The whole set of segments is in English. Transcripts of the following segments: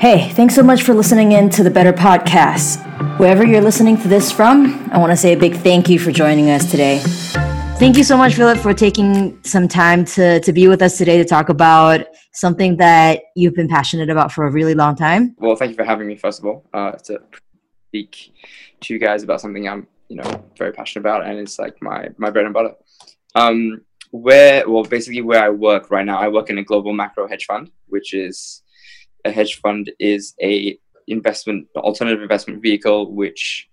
Hey, thanks so much for listening in to The Better Podcast. Wherever you're listening to this from, I want to say a big thank you for joining us today. Thank you so much, Philip, for taking some time to be with us today to talk about something that you've been passionate about for a really long time. Well, thank you for having me, first of all, to speak to you guys about something I'm, very passionate about, and it's like my bread and butter. Basically where I work right now, I work in a global macro hedge fund, which is a hedge fund is a alternative investment vehicle which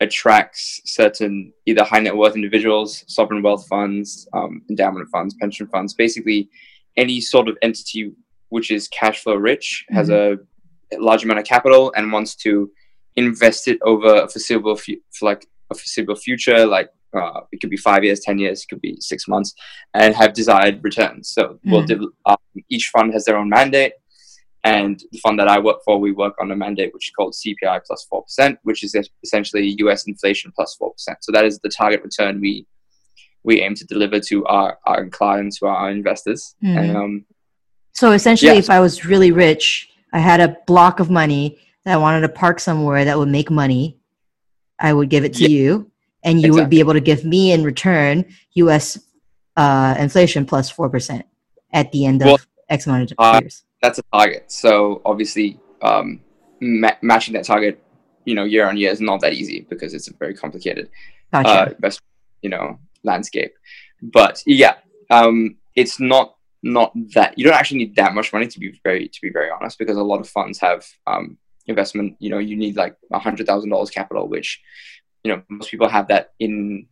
attracts certain either high net worth individuals, sovereign wealth funds, endowment funds, pension funds, basically any sort of entity which is cash flow rich, has a large amount of capital and wants to invest it over a foreseeable future, it could be 5 years, 10 years, it could be 6 months, and have desired returns. So each fund has their own mandate. And the fund that I work for, we work on a mandate which is called CPI plus 4%, which is essentially US inflation plus 4%. So that is the target return we aim to deliver to our clients, who are our investors. Mm-hmm. And, so essentially, if I was really rich, I had a block of money that I wanted to park somewhere that would make money, I would give it to you, and you would be able to give me in return US inflation plus 4% at the end of X amount of years. That's a target. So obviously, matching that target, year on year is not that easy because it's a very complicated, landscape. But it's not that you don't actually need that much money to be very honest, because a lot of funds have investment. You need like $100,000 capital, which most people have that in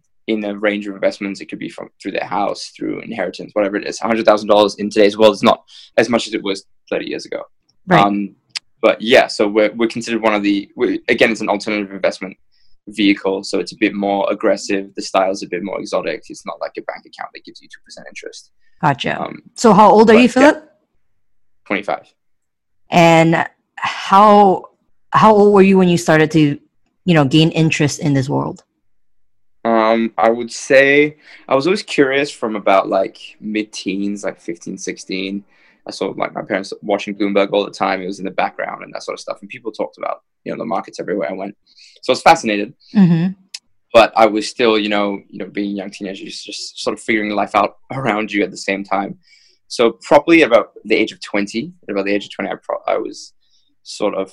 a range of investments. It could be through their house, through inheritance, whatever it is. $100,000 in today's world is not as much as it was 30 years ago. Right. So we're considered one of it's an alternative investment vehicle. So it's a bit more aggressive. The style is a bit more exotic. It's not like a bank account that gives you 2% interest. Gotcha. So how old are you, Philip? 25. And how old were you when you started to, gain interest in this world? I would say I was always curious from about mid-teens, 15, 16. I saw my parents watching Bloomberg all the time. It was in the background and that sort of stuff. And people talked about, the markets everywhere I went. So I was fascinated. Mm-hmm. But I was still, being young teenagers, just sort of figuring life out around you at the same time. So probably about the age of 20, I was sort of,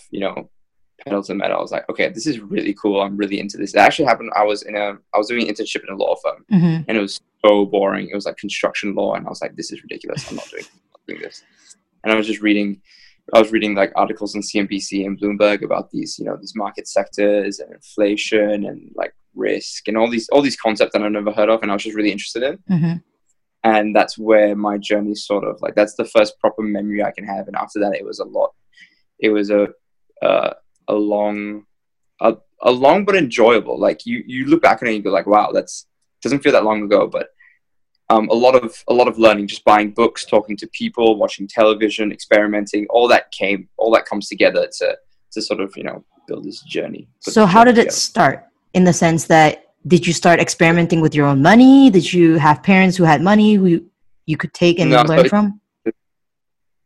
pedal to the metal. I was like, okay, this is really cool. I'm really into this. It actually happened. I was doing an internship in a law firm, and it was so boring. It was like construction law, and I was like, this is ridiculous. I'm not doing this. And I was just reading. I was reading articles on CNBC and Bloomberg about these, these market sectors and inflation and risk and all these concepts that I've never heard of, and I was just really interested in. Mm-hmm. And that's where my journey sort of that's the first proper memory I can have. And after that, it was a lot. It was a long but enjoyable. You look back on it and you go wow, that's doesn't feel that long ago. But a lot of learning, just buying books, talking to people, watching television, experimenting. All that comes together to sort of build this journey. So how did it start? In the sense that, did you start experimenting with your own money? Did you have parents who had money who you could take and learn from?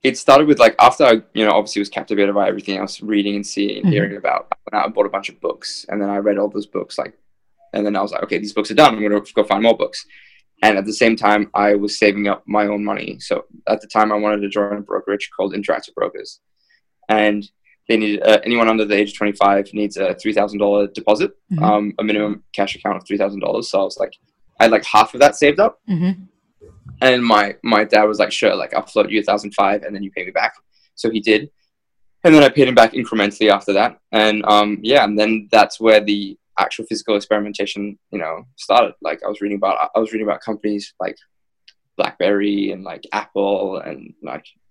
It started with after I, obviously was captivated by everything I was reading and seeing and hearing about. I bought a bunch of books, and then I read all those books, and then I was like, okay, these books are done. I'm going to go find more books. And at the same time, I was saving up my own money. So at the time I wanted to join a brokerage called Interactive Brokers, and they need anyone under the age of 25 needs a $3,000 deposit, a minimum cash account of $3,000. So I was I had half of that saved up. Mm-hmm. And my dad was sure, I'll float you $1,500 and then you pay me back. So he did. And then I paid him back incrementally after that. And and then that's where the actual physical experimentation, started. I was reading about companies like Blackberry and Apple and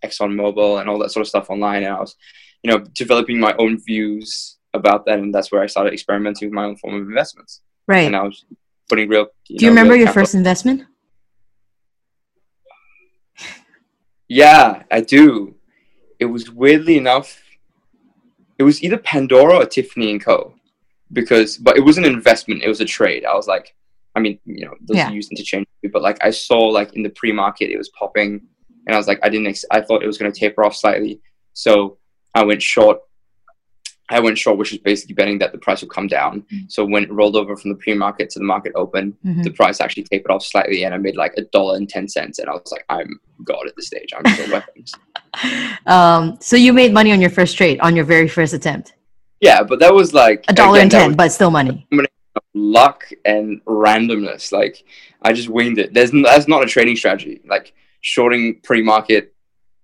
ExxonMobil and all that sort of stuff online. And I was, developing my own views about that. And that's where I started experimenting with my own form of investments. Right. And I was putting real, do you remember your first investment? Yeah, I do. It was weirdly enough, it was either Pandora or Tiffany & Co. But it wasn't an investment, it was a trade. I was those are used interchangeably, but I saw in the pre-market it was popping, and I was I thought it was going to taper off slightly. So I went short, which is basically betting that the price will come down. Mm-hmm. So when it rolled over from the pre-market to the market open, mm-hmm. the price actually tapered off slightly, and I made like $1.10. And I was like, I'm God at this stage. I'm no weapons. So you made money on your first trade, on your very first attempt. Yeah, but that was like $1.10, but still money. Luck and randomness. Like I just winged it. That's not a trading strategy. Like shorting pre-market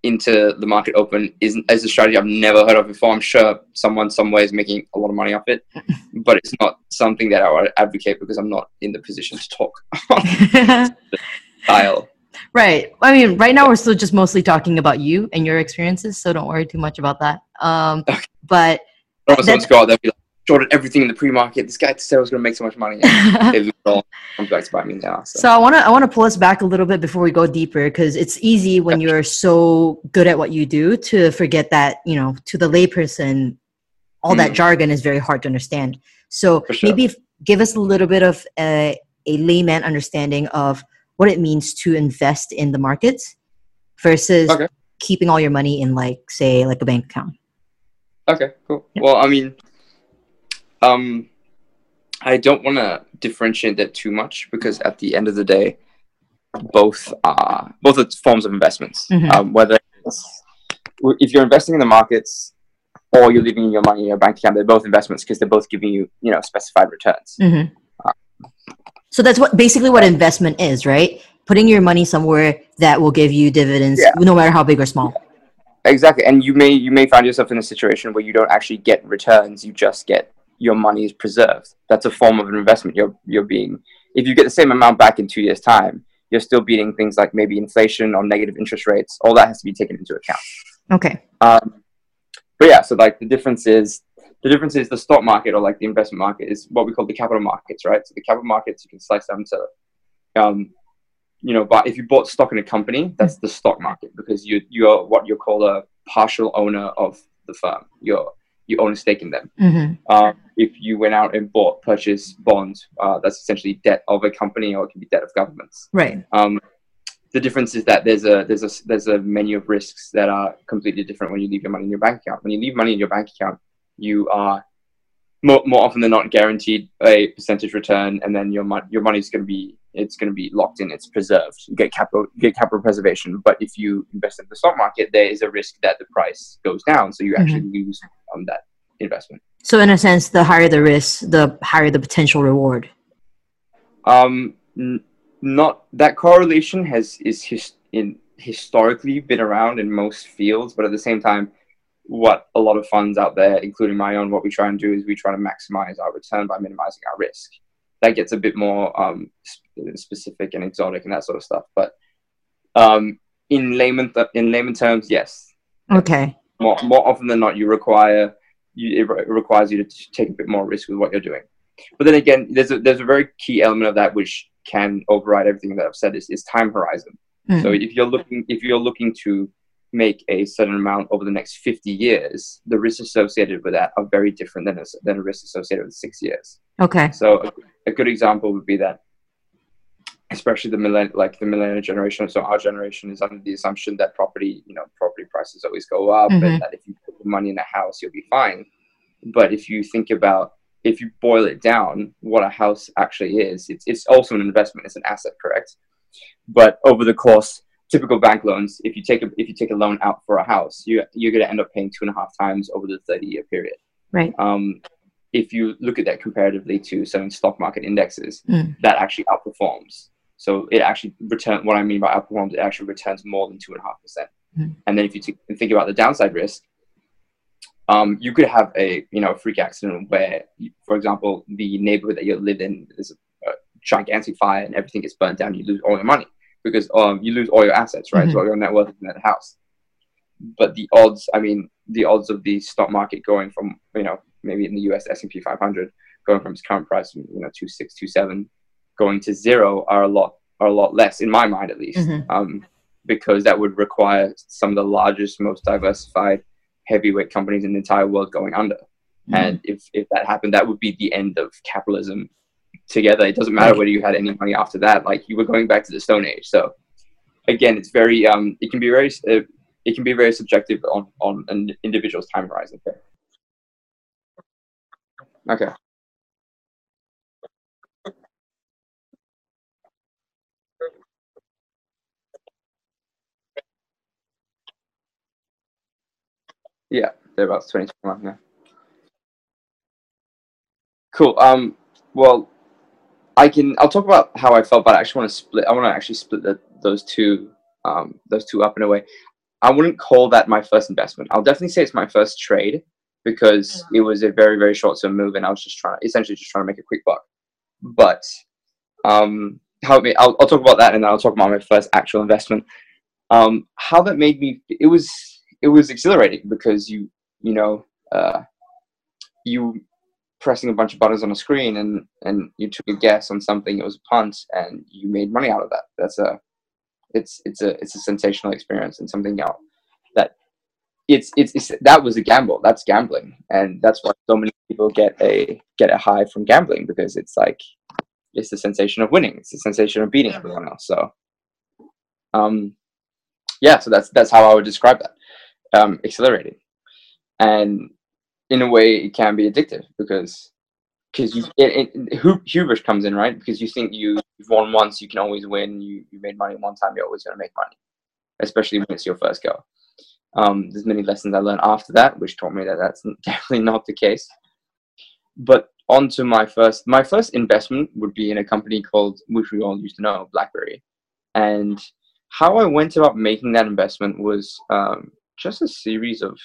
into the market open is a strategy I've never heard of before. I'm sure someone somewhere is making a lot of money off it, but it's not something that I would advocate because I'm not in the position to talk on the style. Right. I mean, right now we're still just mostly talking about you and your experiences, so don't worry too much about that. Okay. But someone's got that. Shorted everything in the pre-market. This guy said I was going to make so much money. It all comes back to bite me now. So I want to pull us back a little bit before we go deeper, because it's easy when you're so good at what you do to forget that, you know, to the layperson, all that jargon is very hard to understand. So maybe give us a little bit of a layman understanding of what it means to invest in the markets versus keeping all your money in like a bank account. Okay, cool. Yeah. Well, I mean, I don't want to differentiate that too much because at the end of the day, both are forms of investments. Mm-hmm. Whether it's, if you're investing in the markets or you're leaving your money in your bank account, they're both investments because they're both giving you, you know, specified returns. Mm-hmm. So that's basically what investment is, right? Putting your money somewhere that will give you dividends, no matter how big or small. Yeah. Exactly, and you may find yourself in a situation where you don't actually get returns; you just get your money is preserved. That's a form of an investment. You're being, if you get the same amount back in 2 years' time, you're still beating things like maybe inflation or negative interest rates. All that has to be taken into account. Okay. But yeah, so like the difference is the stock market or like the investment market is what we call the capital markets, right? So the capital markets you can slice them to. But if you bought stock in a company, that's the stock market because you're what you call a partial owner of the firm. You own a stake in them. Mm-hmm. If you went out and purchased bonds, that's essentially debt of a company, or it can be debt of governments. Right. The difference is that there's a menu of risks that are completely different when you leave your money in your bank account. When you leave money in your bank account, you are more often than not guaranteed a percentage return, and then your money's going to be. It's going to be locked in. It's preserved. You get capital preservation. But if you invest in the stock market, there is a risk that the price goes down. So you actually lose on that investment. So in a sense, the higher the risk, the higher the potential reward. Not that correlation has historically been around in most fields, but at the same time, what a lot of funds out there, including my own, what we try and do is we try to maximize our return by minimizing our risk. That gets a bit more specific and exotic and that sort of stuff. But in layman terms, yes. Okay. More often than not, it requires you to take a bit more risk with what you're doing. But then again, there's a very key element of that which can override everything that I've said is time horizon. Mm. So if you're looking to make a certain amount over the next 50 years, the risks associated with that are very different than a risk associated with 6 years. Okay. So a good example would be that, especially the millennial generation, so our generation is under the assumption that property prices always go up, and that if you put the money in a house, you'll be fine. But if you boil it down, what a house actually is, it's also an investment, it's an asset, correct? But over the course, typical bank loans, if you take a loan out for a house, you're going to end up paying 2.5 times over the 30-year period. Right. If you look at that comparatively to certain stock market indexes, that actually outperforms. So it actually returns. What I mean by outperforms, it actually returns more than 2.5%. And then if you think about the downside risk, you could have a freak accident where, for example, the neighborhood that you live in is a gigantic fire and everything gets burnt down. You lose all your money. Because you lose all your assets, right? Mm-hmm. So all your net worth is in that house. But the odds of the stock market going from, maybe in the US, S&P 500, going from its current price, 2.6, 2.7, going to zero are a lot less, in my mind at least, because that would require some of the largest, most diversified, heavyweight companies in the entire world going under. Mm-hmm. And if that happened, that would be the end of capitalism. Together, it doesn't matter whether you had any money after that. Like you were going back to the Stone Age. So, again, it's very it can be very it can be very subjective on an individual's time horizon. Okay. Yeah, they're about 2021 now. Cool. Well, I'll talk about how I felt, but I want to actually split those two up in a way. I wouldn't call that my first investment. I'll definitely say it's my first trade because it was a very, very short-term move, and I was essentially just trying to make a quick buck. But I'll talk about that, and then I'll talk about my first actual investment. How that made me, it was exhilarating because you pressing a bunch of buttons on a screen and you took a guess on something. It was a punt, and you made money out of that. It's a sensational experience, and something else that that was a gamble. That's gambling, and that's why so many people get a high from gambling, because it's like it's the sensation of winning. It's the sensation of beating everyone else. So, so that's how I would describe that. Accelerating, and in a way it can be addictive because hubris comes in, right? Because you think you've won once, you can always win. You made money one time, you're always going to make money, especially when it's your first go. There's many lessons I learned after that, which taught me that that's definitely not the case. But on to my first investment would be in a company called, which we all used to know, Blackberry. And how I went about making that investment was just a series of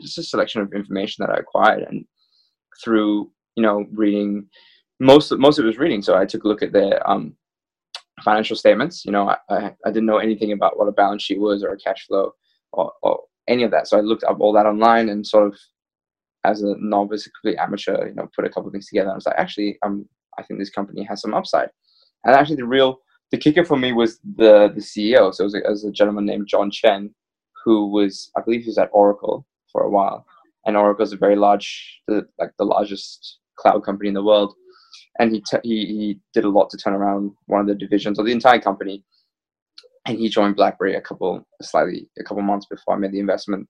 just a selection of information that I acquired, and through reading, most of it was reading. So I took a look at their financial statements. I didn't know anything about what a balance sheet was or a cash flow or any of that. So I looked up all that online, and sort of as a novice, a complete amateur, put a couple of things together. And I was like, actually, I think this company has some upside. And actually, the kicker for me was the CEO. So it was a gentleman named John Chen, who was, I believe he was at Oracle for a while. And Oracle is a very large, like the largest cloud company in the world. And he did a lot to turn around one of the divisions or the entire company. And he joined BlackBerry a couple months before I made the investment.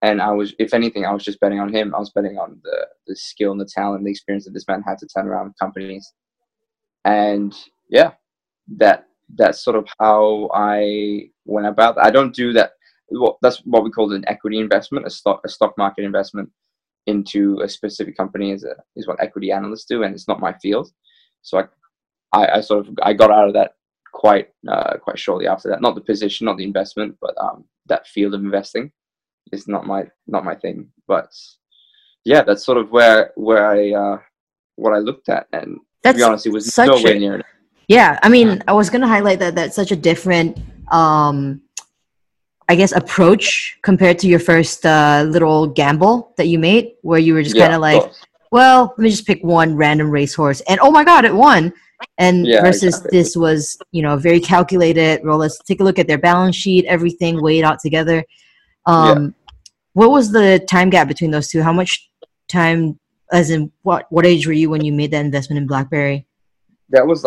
And if anything, I was just betting on him. I was betting on the skill and the talent and the experience that this man had to turn around companies. And yeah, that's sort of how I went about that. I don't do that. Well, that's what we call an equity investment, a stock market investment into a specific company is what equity analysts do, and it's not my field. So I got out of that quite shortly after that. Not the position, not the investment, but that field of investing is not my thing. But yeah, that's sort of where I what I looked at, and that's, to be honest, it was nowhere near it. Yeah, I mean, I was going to highlight that that's such a different I guess approach compared to your first little gamble that you made, where you were just kind of like, well, let me just pick one random racehorse, and oh my god, it won. And versus exactly. This was, very calculated. Well, let's take a look at their balance sheet, everything weighed out together. What was the time gap between those two? How much time, as in what age were you when you made that investment in BlackBerry? That was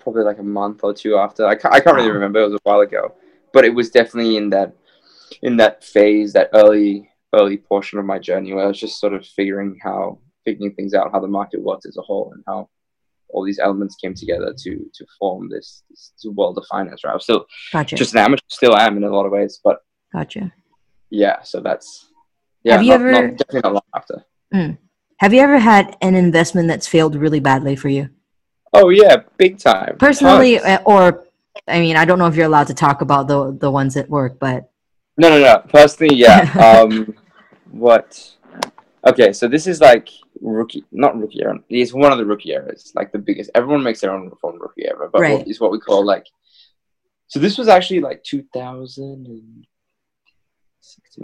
probably like a month or two after. I can't really remember. It was a while ago. But it was definitely in that phase, that early portion of my journey, where I was just sort of figuring things out, how the market worked as a whole, and how all these elements came together to form this world of finance. Right, I was still just an amateur, still am in a lot of ways, but gotcha. Yeah, so that's definitely not long after. Mm. Have you ever had an investment that's failed really badly for you? Oh yeah, big time. Personally, or. I mean, I don't know if you're allowed to talk about the ones at work, but no. Personally, yeah. What? Okay, so this is like not rookie era. It's one of the rookie eras, like the biggest. Everyone makes their own rookie era, but right. It's what we call like. So this was actually like 2016.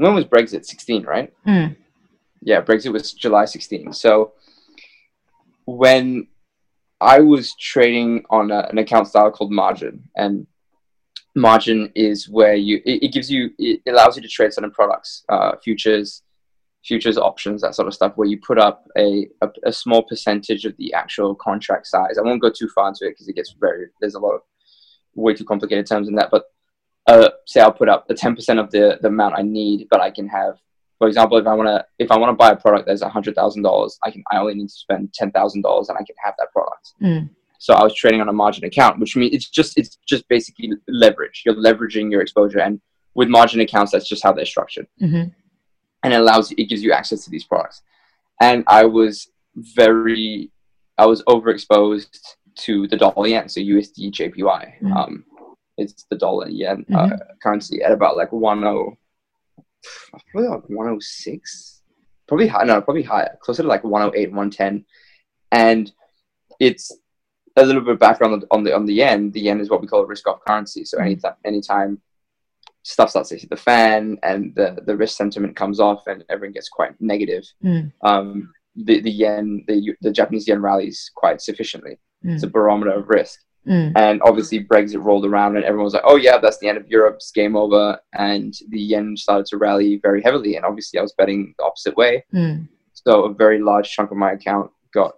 When was Brexit? 2016, right? Mm. Yeah, Brexit was July 2016. So when I was trading on an account style called margin, and margin is where it allows you to trade certain products, futures, options, that sort of stuff, where you put up a small percentage of the actual contract size. I won't go too far into it because there's a lot of way too complicated terms in that, but say I'll put up the 10% of the amount I need, but I can have, for example, if I want to buy a product that's $100,000, I only need to spend $10,000 and I can have that product. Mm. So I was trading on a margin account, which means it's just basically leverage. You're leveraging your exposure, and with margin accounts, that's just how they're structured. Mm-hmm. And it gives you access to these products. And I was overexposed to the dollar yen, so USD JPY. Mm-hmm. It's the dollar yen currency at about like 106, probably higher, closer to like 108, 110. And it's a little bit of background on the yen. The yen is what we call a risk-off currency. So anytime stuff starts to hit the fan and the risk sentiment comes off and everyone gets quite negative, the Japanese yen rallies quite sufficiently. It's a barometer of risk. And obviously Brexit rolled around and everyone was like, oh yeah, that's the end of Europe's game over. And the yen started to rally very heavily. And obviously I was betting the opposite way. So a very large chunk of my account got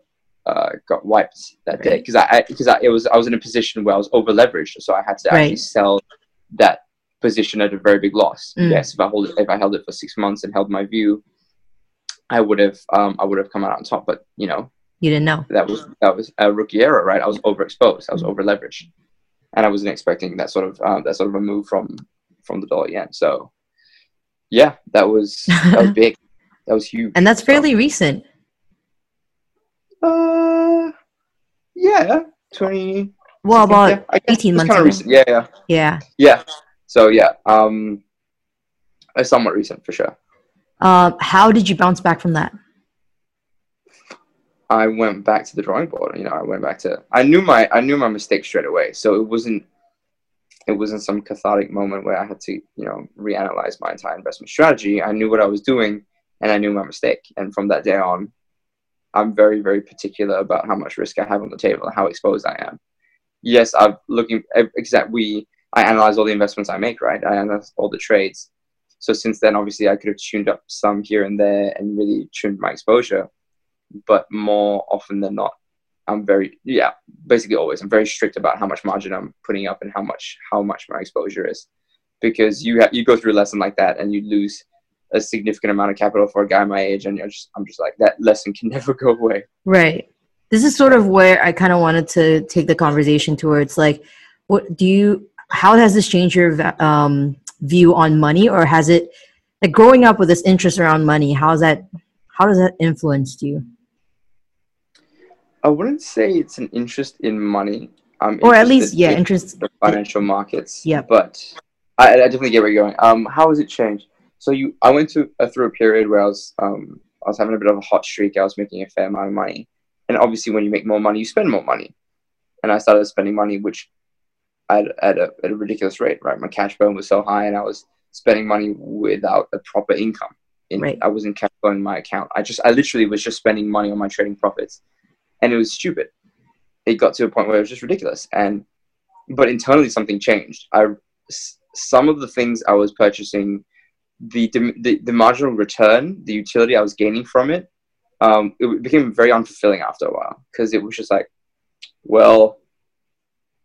wiped that day. Because I was in a position where I was over leveraged. So I had to actually sell that position at a very big loss. Yes. If I held it for 6 months and held my view, I would have come out on top, but you know, you didn't know. That was a rookie error, right? I was overexposed. I was over leveraged, and I wasn't expecting that sort of a move from the dollar yen. So, yeah, that was big. That was huge. And that's fairly recent. Yeah, 20. Well, about 18 months ago. Recent. Yeah. So yeah, somewhat recent for sure. How did you bounce back from that? I went back to the drawing board. You know, I knew my mistake straight away. So it wasn't some cathartic moment where I had to, you know, reanalyze my entire investment strategy. I knew what I was doing and I knew my mistake. And from that day on, I'm very, very particular about how much risk I have on the table and how exposed I am. Yes, I analyze all the investments I make, right? I analyze all the trades. So since then, obviously I could have tuned up some here and there and really tuned my exposure. But more often than not, I'm very strict about how much margin I'm putting up and how much my exposure is, because you go through a lesson like that and you lose a significant amount of capital for a guy my age, and I'm just like, that lesson can never go away. Right. This is sort of where I kind of wanted to take the conversation towards, like, how has this changed your view on money, or has it, like, growing up with this interest around money, how does that influence you? I wouldn't say it's an interest in money. Interest in the financial markets. Yeah. But I definitely get where you're going. How has it changed? So I went through a period where I was having a bit of a hot streak. I was making a fair amount of money. And obviously when you make more money, you spend more money. And I started spending money, which at a ridiculous rate, right? My cash burn was so high and I was spending money without a proper income. I wasn't cash flowing my account. I literally was just spending money on my trading profits, and it was stupid. It got to a point where it was just ridiculous. But internally something changed. Some of the things I was purchasing, the marginal return, the utility I was gaining from it, it became very unfulfilling after a while, because it was just like, well,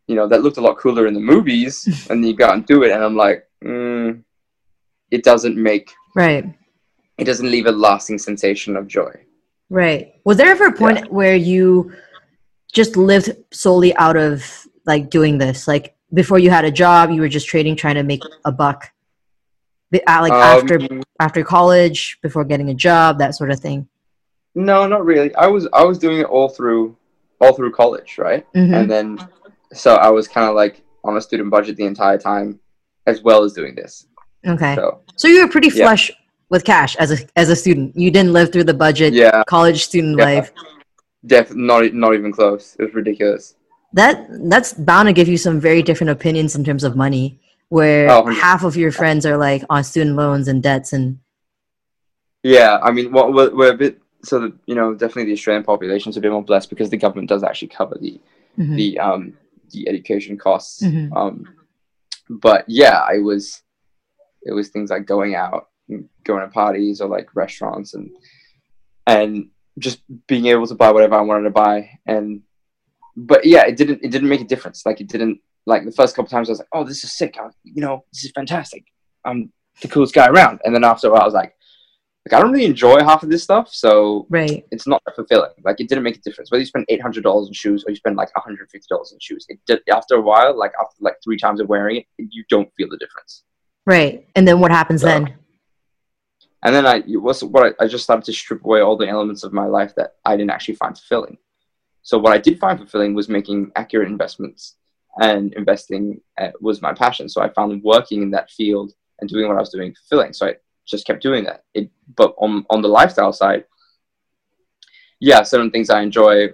you know, that looked a lot cooler in the movies, and you go out and do it, and I'm like, it doesn't make right. It doesn't leave a lasting sensation of joy. Right. Was there ever a point where you just lived solely out of, like, doing this? Like, before you had a job, you were just trading, trying to make a buck. Like after college, before getting a job, that sort of thing. No, not really. I was doing it all through college, right? Mm-hmm. And then, so I was kind of like on a student budget the entire time, as well as doing this. Okay. So you were pretty flush with cash as a student. You didn't live through the budget college student life. Definitely not even close. It was ridiculous. That's bound to give you some very different opinions in terms of money, where half of your friends are like on student loans and debts and. Yeah, I mean, we're a bit, so that, you know, definitely the Australian population is a bit more blessed, because the government does actually cover the education costs. Mm-hmm. But yeah, it was things like going out, going to parties or like restaurants and just being able to buy whatever I wanted to buy. But yeah, it didn't make a difference. Like, it didn't like the first couple of times I was like, oh, this is sick. This is fantastic. I'm the coolest guy around. And then after a while I was like I don't really enjoy half of this stuff. So right. It's not fulfilling. Like it didn't make a difference. Whether you spend $800 in shoes or you spend like $150 in shoes. It did, after a while, like after like 3 times of wearing it, you don't feel the difference. Right. And then what happens then? And then I just started to strip away all the elements of my life that I didn't actually find fulfilling. So what I did find fulfilling was making accurate investments, and investing was my passion. So I found working in that field and doing what I was doing fulfilling. So I just kept doing that. But on the lifestyle side, yeah, certain things I enjoy,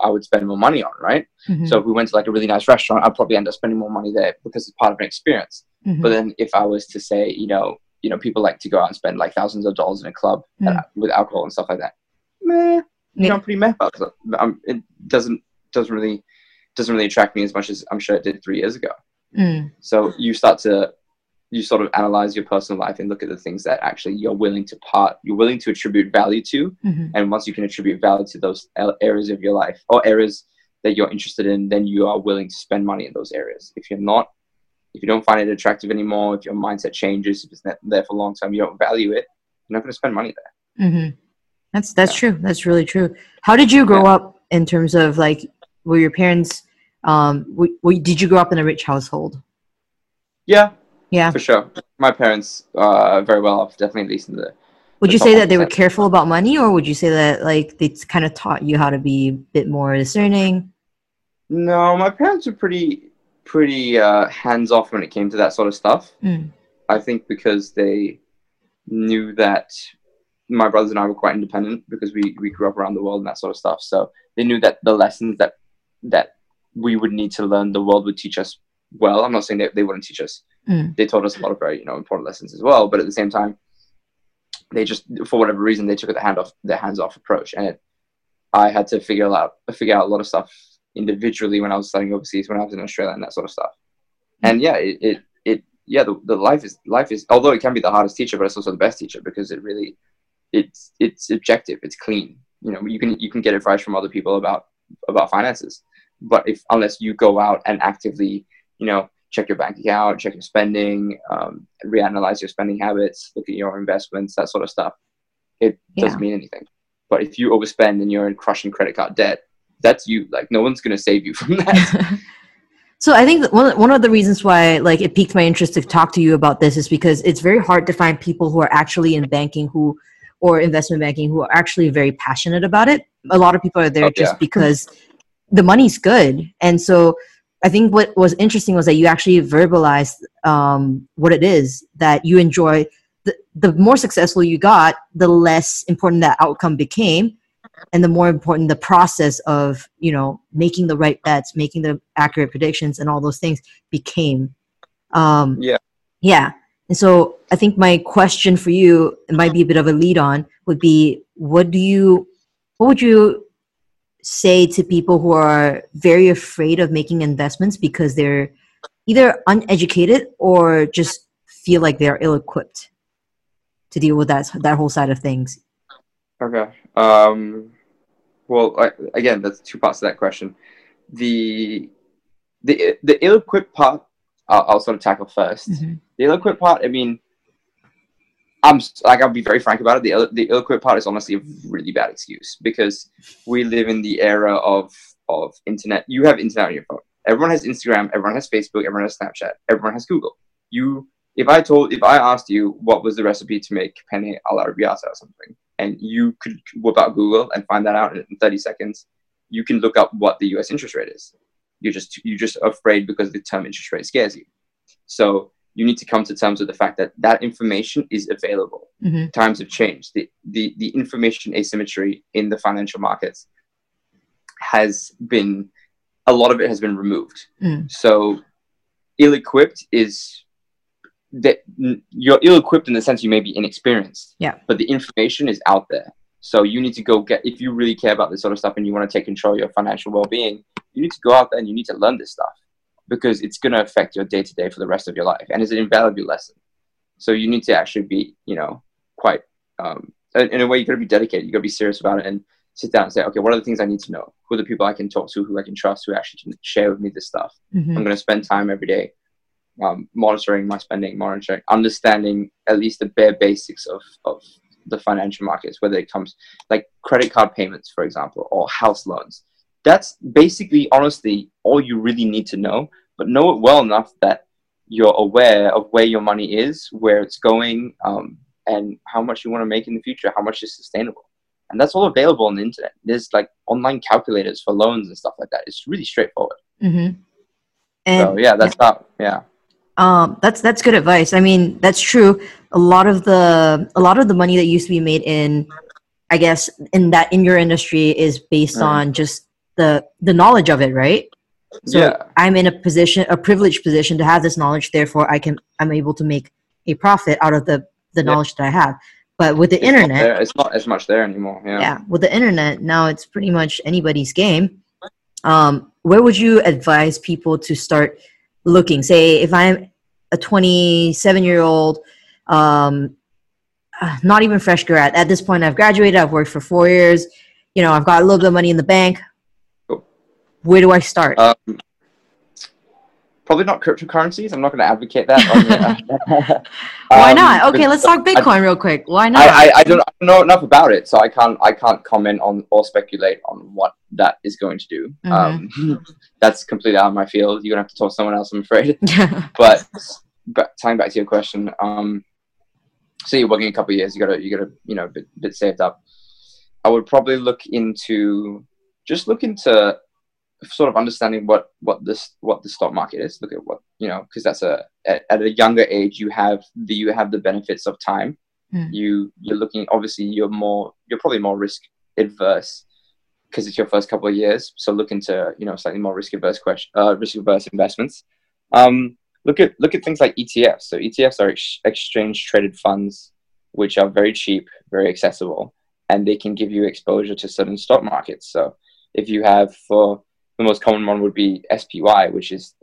I would spend more money on, right? Mm-hmm. So if we went to like a really nice restaurant, I'd probably end up spending more money there because it's part of an experience. Mm-hmm. But then if I was to say, people like to go out and spend like thousands of dollars in a club with alcohol and stuff like that. Meh, I'm pretty meh about it. It doesn't really attract me as much as I'm sure it did 3 years ago. Mm. So you start to sort of analyze your personal life and look at the things that actually you're willing to attribute value to. Mm-hmm. And once you can attribute value to those areas of your life or areas that you're interested in, then you are willing to spend money in those areas. If you don't find it attractive anymore, if your mindset changes, if it's not there for long term, you don't value it, you're not going to spend money there. Mm-hmm. That's true. That's really true. How did you grow up in terms of like, were your parents, did you grow up in a rich household? Yeah. Yeah. For sure. My parents are very well off, definitely at least in the... Would you say that they were careful about money, or would you say that like they kind of taught you how to be a bit more discerning? No, my parents were pretty hands off when it came to that sort of stuff. Mm. I think because they knew that my brothers and I were quite independent because we grew up around the world and that sort of stuff. So they knew that the lessons that we would need to learn, the world would teach us well. I'm not saying they wouldn't teach us. Mm. They taught us a lot of very, important lessons as well. But at the same time, they just, for whatever reason, they took the hands-off approach. And I had to figure out a lot of stuff individually when I was studying overseas, when I was in Australia and that sort of stuff. And yeah, the life is, although it can be the hardest teacher, but it's also the best teacher because it really, it's objective, it's clean. You can get advice from other people about finances, but unless you go out and actively, check your bank account, check your spending, reanalyze your spending habits, look at your investments, that sort of stuff, it doesn't mean anything. But if you overspend and you're in crushing credit card debt, that's you. Like no one's going to save you from that. So I think that one of the reasons why like it piqued my interest to talk to you about this is because it's very hard to find people who are actually in banking or investment banking who are actually very passionate about it. A lot of people are there just because the money's good. And so I think what was interesting was that you actually verbalized what it is that you enjoy. The more successful you got, the less important that outcome became. And the more important the process of, making the right bets, making the accurate predictions and all those things became. Yeah. And so I think my question for you, it might be a bit of a lead on, would be, what would you say to people who are very afraid of making investments because they're either uneducated or just feel like they're ill-equipped to deal with that whole side of things? Okay. Again, that's two parts to that question. The ill-equipped part, I'll sort of tackle first. Mm-hmm. The ill-equipped part, I mean, I'll be very frank about it. The ill-equipped part is honestly a really bad excuse because we live in the era of internet. You have internet on your phone. Everyone has Instagram. Everyone has Facebook. Everyone has Snapchat. Everyone has Google. If I asked you what was the recipe to make penne alla arrabbiata or something, and you could whip out Google and find that out in 30 seconds, you can look up what the US interest rate is. You're just afraid because the term interest rate scares you. So you need to come to terms with the fact that information is available. Mm-hmm. Times have changed. The information asymmetry in the financial markets a lot of it has been removed. Mm. So ill-equipped is... that you're ill-equipped in the sense you may be inexperienced, but the information is out there. So you need to go get, if you really care about this sort of stuff and you want to take control of your financial well-being, you need to go out there and you need to learn this stuff because it's going to affect your day-to-day for the rest of your life, and it's an invaluable lesson. So you need to actually be quite in a way, you got to be dedicated, you got to be serious about it and sit down and say, okay, what are the things I need to know? Who are the people I can talk to, who I can trust, who actually can share with me this stuff? Mm-hmm. I'm going to spend time every day monitoring my spending, understanding at least the bare basics of the financial markets, whether it comes like credit card payments, for example, or house loans. That's basically, honestly, all you really need to know, but know it well enough that you're aware of where your money is, where it's going, and how much you want to make in the future, how much is sustainable. And that's all available on the internet. There's like online calculators for loans and stuff like that. It's really straightforward. Mm-hmm. And so yeah, that's about, yeah. That's good advice. I mean, that's true. A lot of the money that used to be made in, I guess, in your industry is based on just the knowledge of it, right? So yeah. I'm in a privileged position to have this knowledge. Therefore, I'm able to make a profit out of the knowledge that I have. But with the internet, it's not as much there anymore. Yeah. Yeah. With the internet now, it's pretty much anybody's game. Where would you advise people to start looking? Say if I'm a 27-year-old, not even fresh grad. At this point, I've graduated. I've worked for 4 years. You know, I've got a little bit of money in the bank. Cool. Where do I start? Probably not cryptocurrencies. I'm not going to advocate that. Why not? Okay, let's talk Bitcoin real quick. Why not? I don't know enough about it, so I can't comment on or speculate on what that is going to do. Mm-hmm. That's completely out of my field. You're going to have to talk to someone else, I'm afraid. But tying back to your question, so you're working a couple of years. You got to bit saved up. I would probably look into sort of understanding what the stock market is. Look at what because that's at a younger age you have the benefits of time. You're looking, obviously you're probably more risk adverse because it's your first couple of years, so look into slightly more risk adverse investments. Look at things like ETFs. So ETFs are exchange traded funds, which are very cheap, very accessible, and they can give you exposure to certain stock markets. So if you have the most common one would be SPY, which is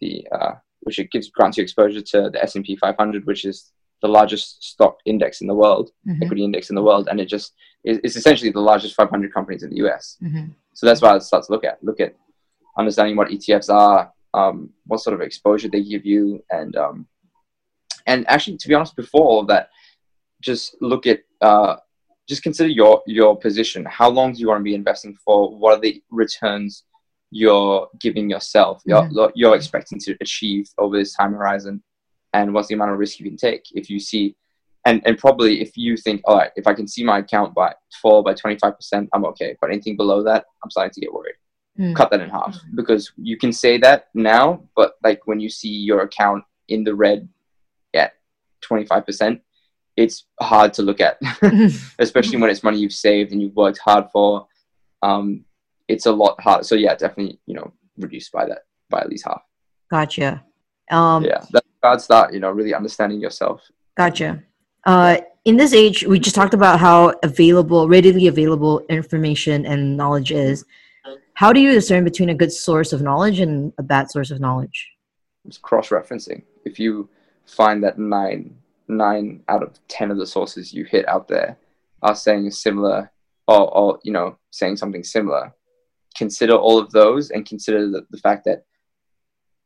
grants you exposure to the S&P 500, which is the largest stock index in the world, equity index in the world, and it's essentially the largest 500 companies in the US. Mm-hmm. So that's what I start to look at understanding what ETFs are, what sort of exposure they give you, and actually, to be honest, before all of that, just look at just consider your position. How long do you want to be investing for? What are the returns you're giving yourself, you're expecting to achieve over this time horizon, and what's the amount of risk you can take? If you see, and probably if you think, all right, if I can see my account fall by 25%, I'm okay. But anything below that, I'm starting to get worried. Cut that in half, because you can say that now, but like when you see your account in the red at 25%, it's hard to look at, especially when it's money you've saved and you've worked hard for. It's a lot harder. So yeah, definitely, reduce by at least half. Gotcha. That's that, really understanding yourself. Gotcha. In this age, we just talked about how readily available information and knowledge is. How do you discern between a good source of knowledge and a bad source of knowledge? It's cross-referencing. If you find that nine out of 10 of the sources you hit out there are saying similar or saying something similar, consider all of those, and consider the fact that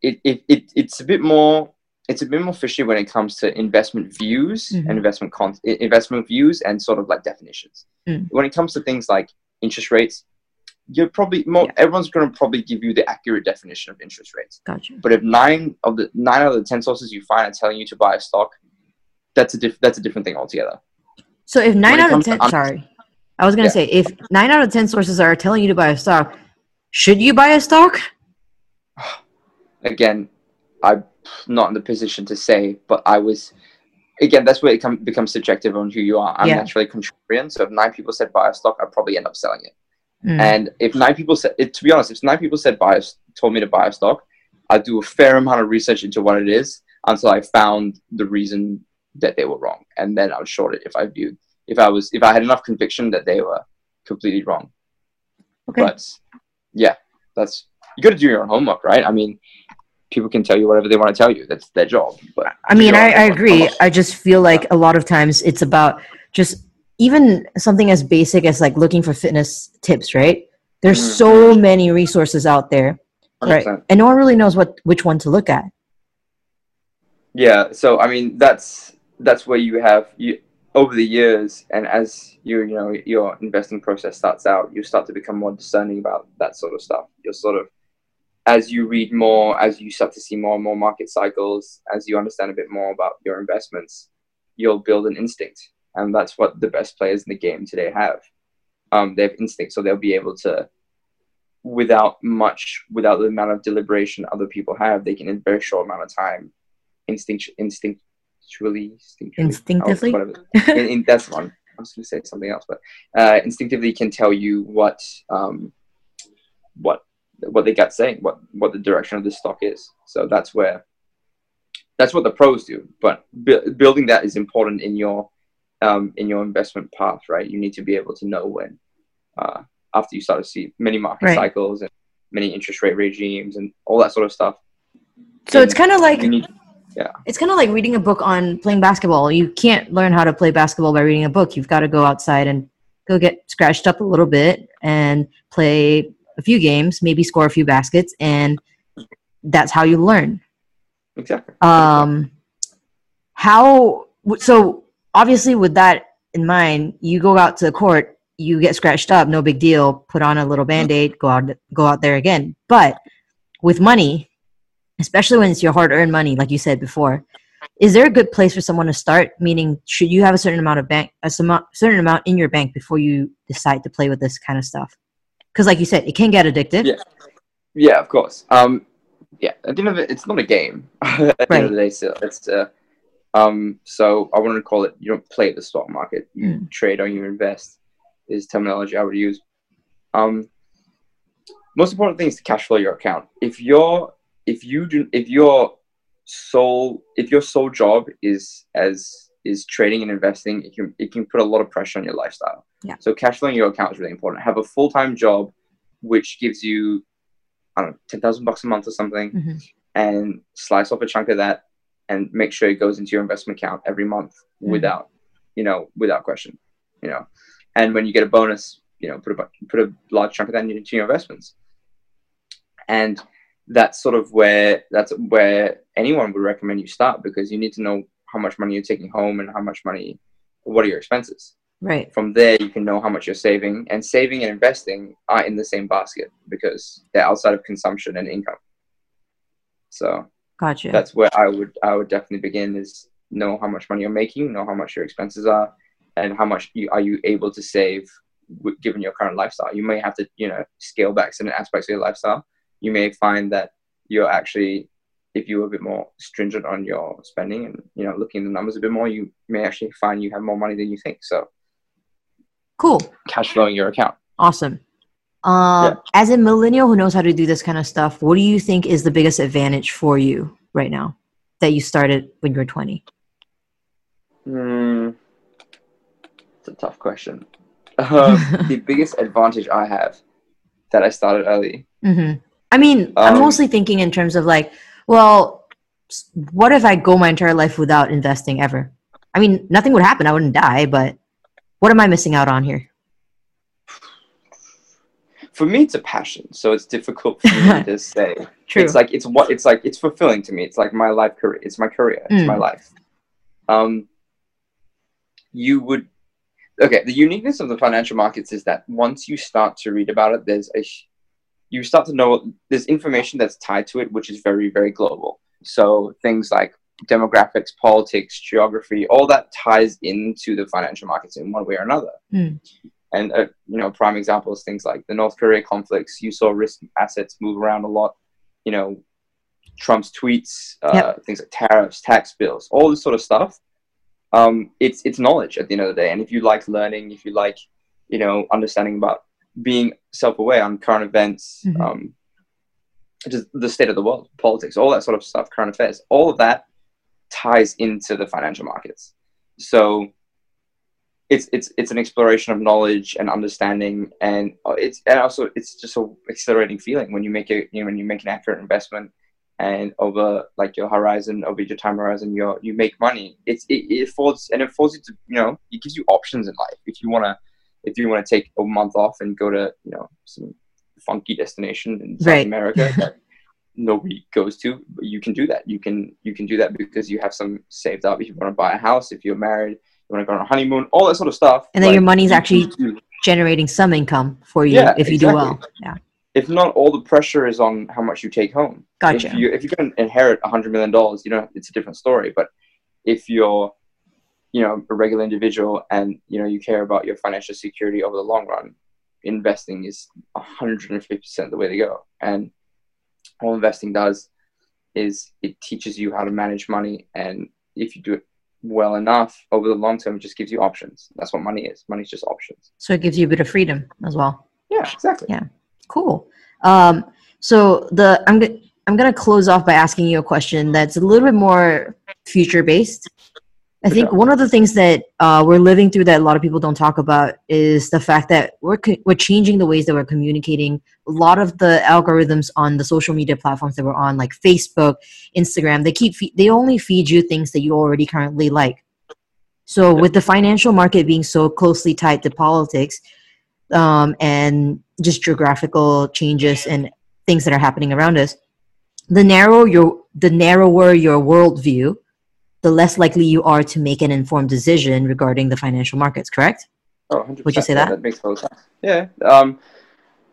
it's a bit more fishy when it comes to investment views and investment views and sort of like definitions. When it comes to things like interest rates, you're probably everyone's going to probably give you the accurate definition of interest rates. Gotcha. But if nine out of the 10 sources you find are telling you to buy a stock, that's a different thing altogether. So if 9 out of 10, if 9 out of 10 sources are telling you to buy a stock, should you buy a stock? Again, I'm not in the position to say, but that's where it becomes subjective on who you are. I'm naturally contrarian, so if 9 people said buy a stock, I'd probably end up selling it. And if 9 people said, if 9 people said told me to buy a stock, I'd do a fair amount of research into what it is until I found the reason that they were wrong. And then I would short it if I had enough conviction that they were completely wrong. Okay. But yeah, you got to do your own homework, right? I mean, people can tell you whatever they want to tell you. That's their job. But I agree. I just feel like a lot of times it's about just even something as basic as like looking for fitness tips, right? There's so many resources out there, right? 100%. And no one really knows which one to look at. Yeah, so I mean that's where you have over the years, and as your investing process starts out, you start to become more discerning about that sort of stuff. You're sort of, as you read more, as you start to see more and more market cycles, as you understand a bit more about your investments, you'll build an instinct. And that's what the best players in the game today have. They have instinct, so they'll be able to, without the amount of deliberation other people have, they can, in a very short amount of time, instinctively, that's one. I was going to say something else, but instinctively can tell you what they got saying, what the direction of the stock is. So that's what the pros do. But building that is important in your investment path, right? You need to be able to know when, after you start to see many market cycles and many interest rate regimes and all that sort of stuff. So it's kind of like, it's kind of like reading a book on playing basketball. You can't learn how to play basketball by reading a book. You've got to go outside and go get scratched up a little bit and play a few games, maybe score a few baskets, and that's how you learn. Exactly. So obviously with that in mind, you go out to the court, you get scratched up, no big deal, put on a little Band-Aid, go out there again. But with money, especially when it's your hard-earned money, like you said before, is there a good place for someone to start? Meaning, should you have a certain amount in your bank before you decide to play with this kind of stuff? Because like you said, it can get addictive. Yeah, of course. At the end of it, it's not a game. At the end of the day, so it's so I wouldn't call it, you don't play the stock market. You trade or you invest is terminology I would use. Most important thing is to cash flow your account. If your sole job is trading and investing, it can put a lot of pressure on your lifestyle. Yeah. So cash flowing your account is really important. Have a full-time job, which gives you, I don't know, $10,000 a month or something, and slice off a chunk of that and make sure it goes into your investment account every month without question, and when you get a bonus, put a large chunk of that into your investments. And that's where anyone would recommend you start, because you need to know how much money you're taking home and what are your expenses. Right. From there, you can know how much you're saving, and saving and investing are in the same basket because they're outside of consumption and income. So gotcha. That's where I would definitely begin, is know how much money you're making, know how much your expenses are, and how much are you able to save given your current lifestyle. You may have to, scale back certain aspects of your lifestyle. You may find that you're actually, if you were a bit more stringent on your spending and, looking at the numbers a bit more, you may actually find you have more money than you think. So cool. Cash flowing your account. Awesome. As a millennial who knows how to do this kind of stuff, what do you think is the biggest advantage for you right now that you started when you were 20? It's a tough question. The biggest advantage I have, that I started early. I mean, I'm mostly thinking in terms of like, well, what if I go my entire life without investing ever? I mean, nothing would happen. I wouldn't die, but what am I missing out on here? For me, it's a passion, so it's difficult for me to say. True. It's fulfilling to me. It's like my life career. It's my career. It's my life. The uniqueness of the financial markets is that once you start to read about it, you start to know there's information that's tied to it, which is very, very global. So things like demographics, politics, geography, all that ties into the financial markets in one way or another. And, prime examples, things like the North Korea conflicts, you saw risk assets move around a lot, Trump's tweets, things like tariffs, tax bills, all this sort of stuff. It's knowledge at the end of the day. And if you like learning, if you like, understanding about being self-aware on current events, just the state of the world, politics, all that sort of stuff, current affairs, all of that ties into the financial markets. So it's an exploration of knowledge and understanding, and also it's just an exhilarating feeling when you make an accurate investment and over like your horizon, over your time horizon, you make money. It forces you to, you know, it gives you options in life. If you wanna take a month off and go to, you know, some funky destination in South America that nobody goes to, but you can do that. You can do that because you have some saved up. If you want to buy a house, if you're married, you want to go on a honeymoon, all that sort of stuff. And then your money's actually generating some income for you if you do well. Yeah. If not, all the pressure is on how much you take home. Gotcha. If you can inherit $100 million, you know, it's a different story. But if you're, you know, a regular individual and, you know, you care about your financial security over the long run, investing is 150% the way to go. And all investing does is it teaches you how to manage money. And if you do it well enough over the long term, it just gives you options. That's what money is. Money's just options. So it gives you a bit of freedom as well. Yeah, exactly. Yeah. Cool. So I'm gonna close off by asking you a question that's a little bit more future based. I think one of the things that we're living through that a lot of people don't talk about is the fact that we're changing the ways that we're communicating. A lot of the algorithms on the social media platforms that we're on, like Facebook, Instagram, they only feed you things that you already currently like. So with the financial market being so closely tied to politics and just geographical changes and things that are happening around us, the narrower your worldview, the less likely you are to make an informed decision regarding the financial markets, correct? Oh, 100%. Would you say that? Yeah, that makes total sense. Yeah.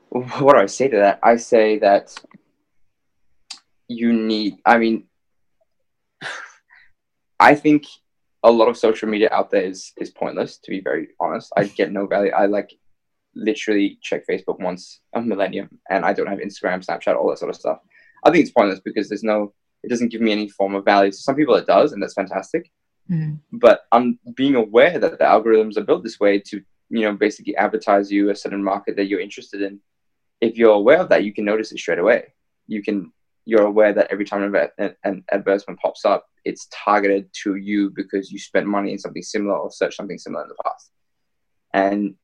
What do I say to that? I say that I think a lot of social media out there is pointless, to be very honest. I get no value. I literally check Facebook once a millennium, and I don't have Instagram, Snapchat, all that sort of stuff. I think it's pointless because it doesn't give me any form of value. So some people it does, and that's fantastic. Mm-hmm. But I'm being aware that the algorithms are built this way to, you know, basically advertise you a certain market that you're interested in. If you're aware of that, you can notice it straight away. You're aware that every time an advertisement pops up, it's targeted to you because you spent money in something similar or searched something similar in the past. And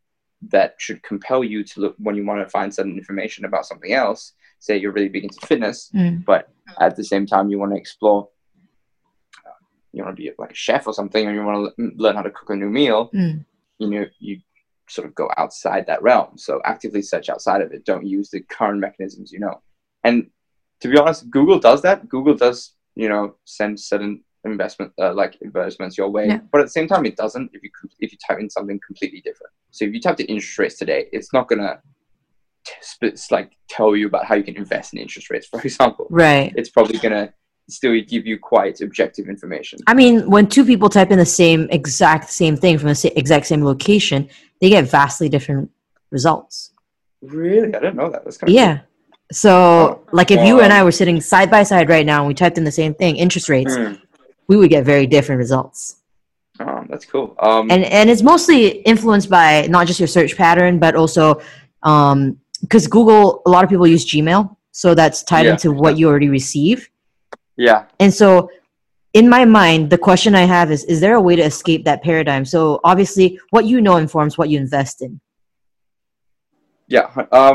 that should compel you to look when you want to find certain information about something else. Say you're really big into fitness, but at the same time, you want to explore, you want to be like a chef or something, or you want to learn how to cook a new meal, you know, you sort of go outside that realm. So actively search outside of it. Don't use the current mechanisms, you know. And to be honest, Google does that. Google does, you know, send certain advertisements your way, but at the same time, it doesn't if you type in something completely different. So if you typed in interest rates today, it's not going to tell you about how you can invest in interest rates, for example. Right. It's probably going to still give you quite objective information. I mean, when two people type in the exact same thing from the exact same location, they get vastly different results. Really? I didn't know that. That's kind of cool. So, if you and I were sitting side by side right now and we typed in the same thing, interest rates, we would get very different results. Oh, that's cool. And it's mostly influenced by not just your search pattern, but also because Google, a lot of people use Gmail, so that's tied into what you already receive. Yeah. And so in my mind, the question I have is there a way to escape that paradigm? So obviously what you know informs what you invest in. Yeah.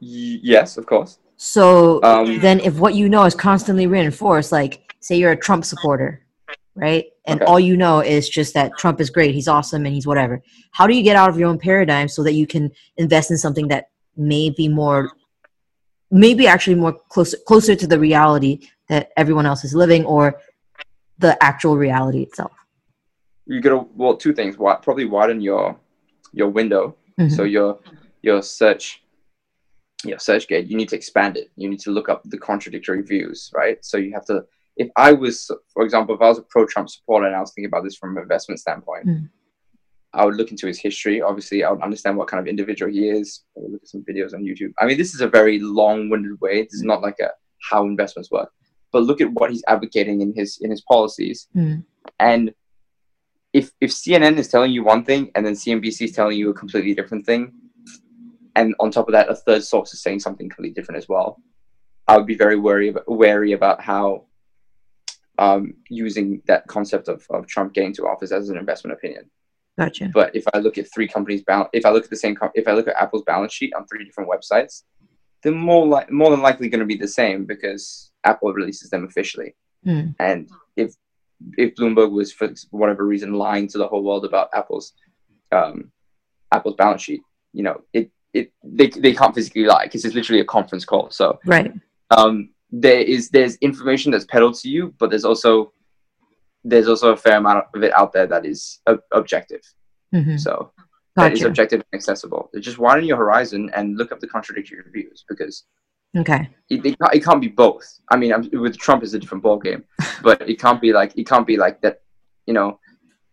Yes, of course. So then if what you know is constantly reinforced, like say you're a Trump supporter, right? And all you know is just that Trump is great, he's awesome, and he's whatever. How do you get out of your own paradigm so that you can invest in something that may be closer to the reality that everyone else is living, or the actual reality itself? You gotta, well, two things. Probably widen your window. Mm-hmm. So your search gate, you need to expand it. You need to look up the contradictory views, right? So you have to. If I was, for example, if I was a pro-Trump supporter and I was thinking about this from an investment standpoint, I would look into his history. Obviously, I would understand what kind of individual he is. I would look at some videos on YouTube. I mean, this is a very long-winded way. This is not like how investments work. But look at what he's advocating in his policies. And if CNN is telling you one thing and then CNBC is telling you a completely different thing, and on top of that, a third source is saying something completely different as well, I would be very wary about how using that concept of Trump getting to office as an investment opinion. Gotcha. But if I look at Apple's balance sheet on three different websites, they're more than likely going to be the same because Apple releases them officially. And if Bloomberg was, for whatever reason, lying to the whole world about Apple's balance sheet, you know, they can't physically lie because it's literally a conference call. So right. There's information that's peddled to you, but there's also a fair amount of it out there that is objective. Mm-hmm. So that is objective and accessible. Just widen your horizon and look up the contradictory views because it can't be both. I mean, with Trump it's a different ballgame, but it can't be like that. You know,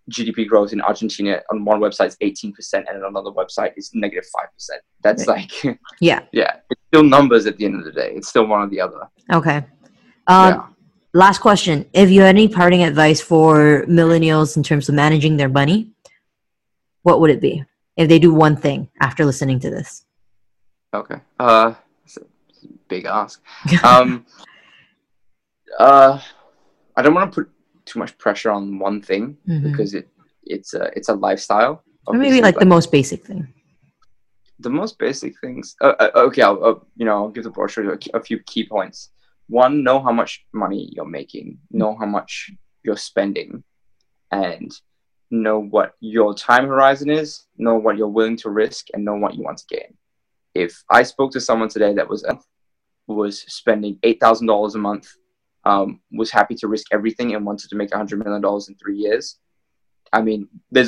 GDP growth in Argentina on one website is 18% and on another website is negative -5%. That's like it's still numbers at the end of the day. It's still one or the other. Last question. If you had any parting advice for millennials in terms of managing their money, what would it be if they do one thing after listening to this? Okay. It's a big ask. I don't want to put too much pressure on one thing because it's a lifestyle. Or maybe like the most basic thing. The most basic things. I'll give the brochure a few key points. One, know how much money you're making, know how much you're spending, and know what your time horizon is, know what you're willing to risk, and know what you want to gain. If I spoke to someone today that was spending $8,000 a month, was happy to risk everything and wanted to make $100 million in 3 years, I mean, we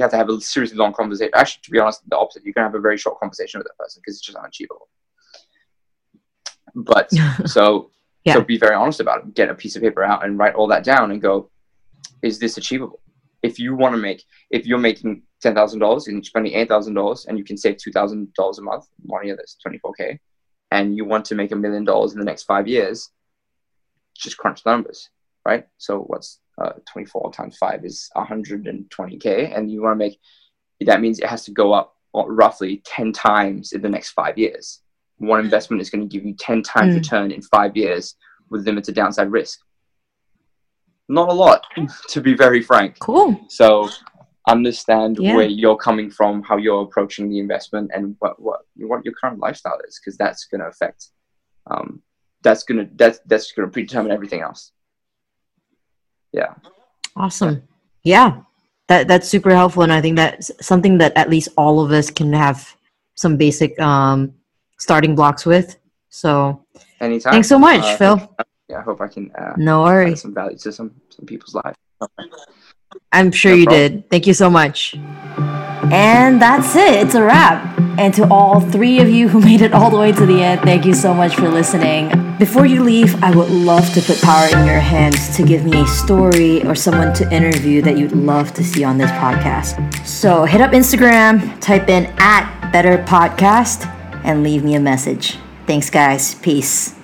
have to have a seriously long conversation. Actually, to be honest, the opposite. You can have a very short conversation with that person because it's just unachievable. But so be very honest about it. Get a piece of paper out and write all that down and go, is this achievable? If you want to if you're making $10,000 and you're spending $8,000 and you can save $2,000 a month, one year that's $24,000, and you want to make $1 million in the next 5 years, just crunch numbers, right? So what's 24 times 5 is $120,000, and you want to make, that means it has to go up roughly 10 times in the next 5 years. One investment is going to give you 10 times return in 5 years with limited downside risk. Not a lot, to be very frank. Cool. So understand where you're coming from, how you're approaching the investment, and what your current lifestyle is, because that's going to affect. That's going to predetermine everything else. Yeah. Awesome. Yeah, that's super helpful, and I think that's something that at least all of us can have some basic starting blocks with. So anytime. Thanks so much, Phil. Yeah, I hope I can add some value to some people's lives. I'm sure did. Thank you so much. And that's it. It's a wrap. And to all three of you who made it all the way to the end, thank you so much for listening. Before you leave, I would love to put power in your hands to give me a story or someone to interview that you'd love to see on this podcast. So hit up Instagram, type in @BetterPodcast, and leave me a message. Thanks, guys. Peace.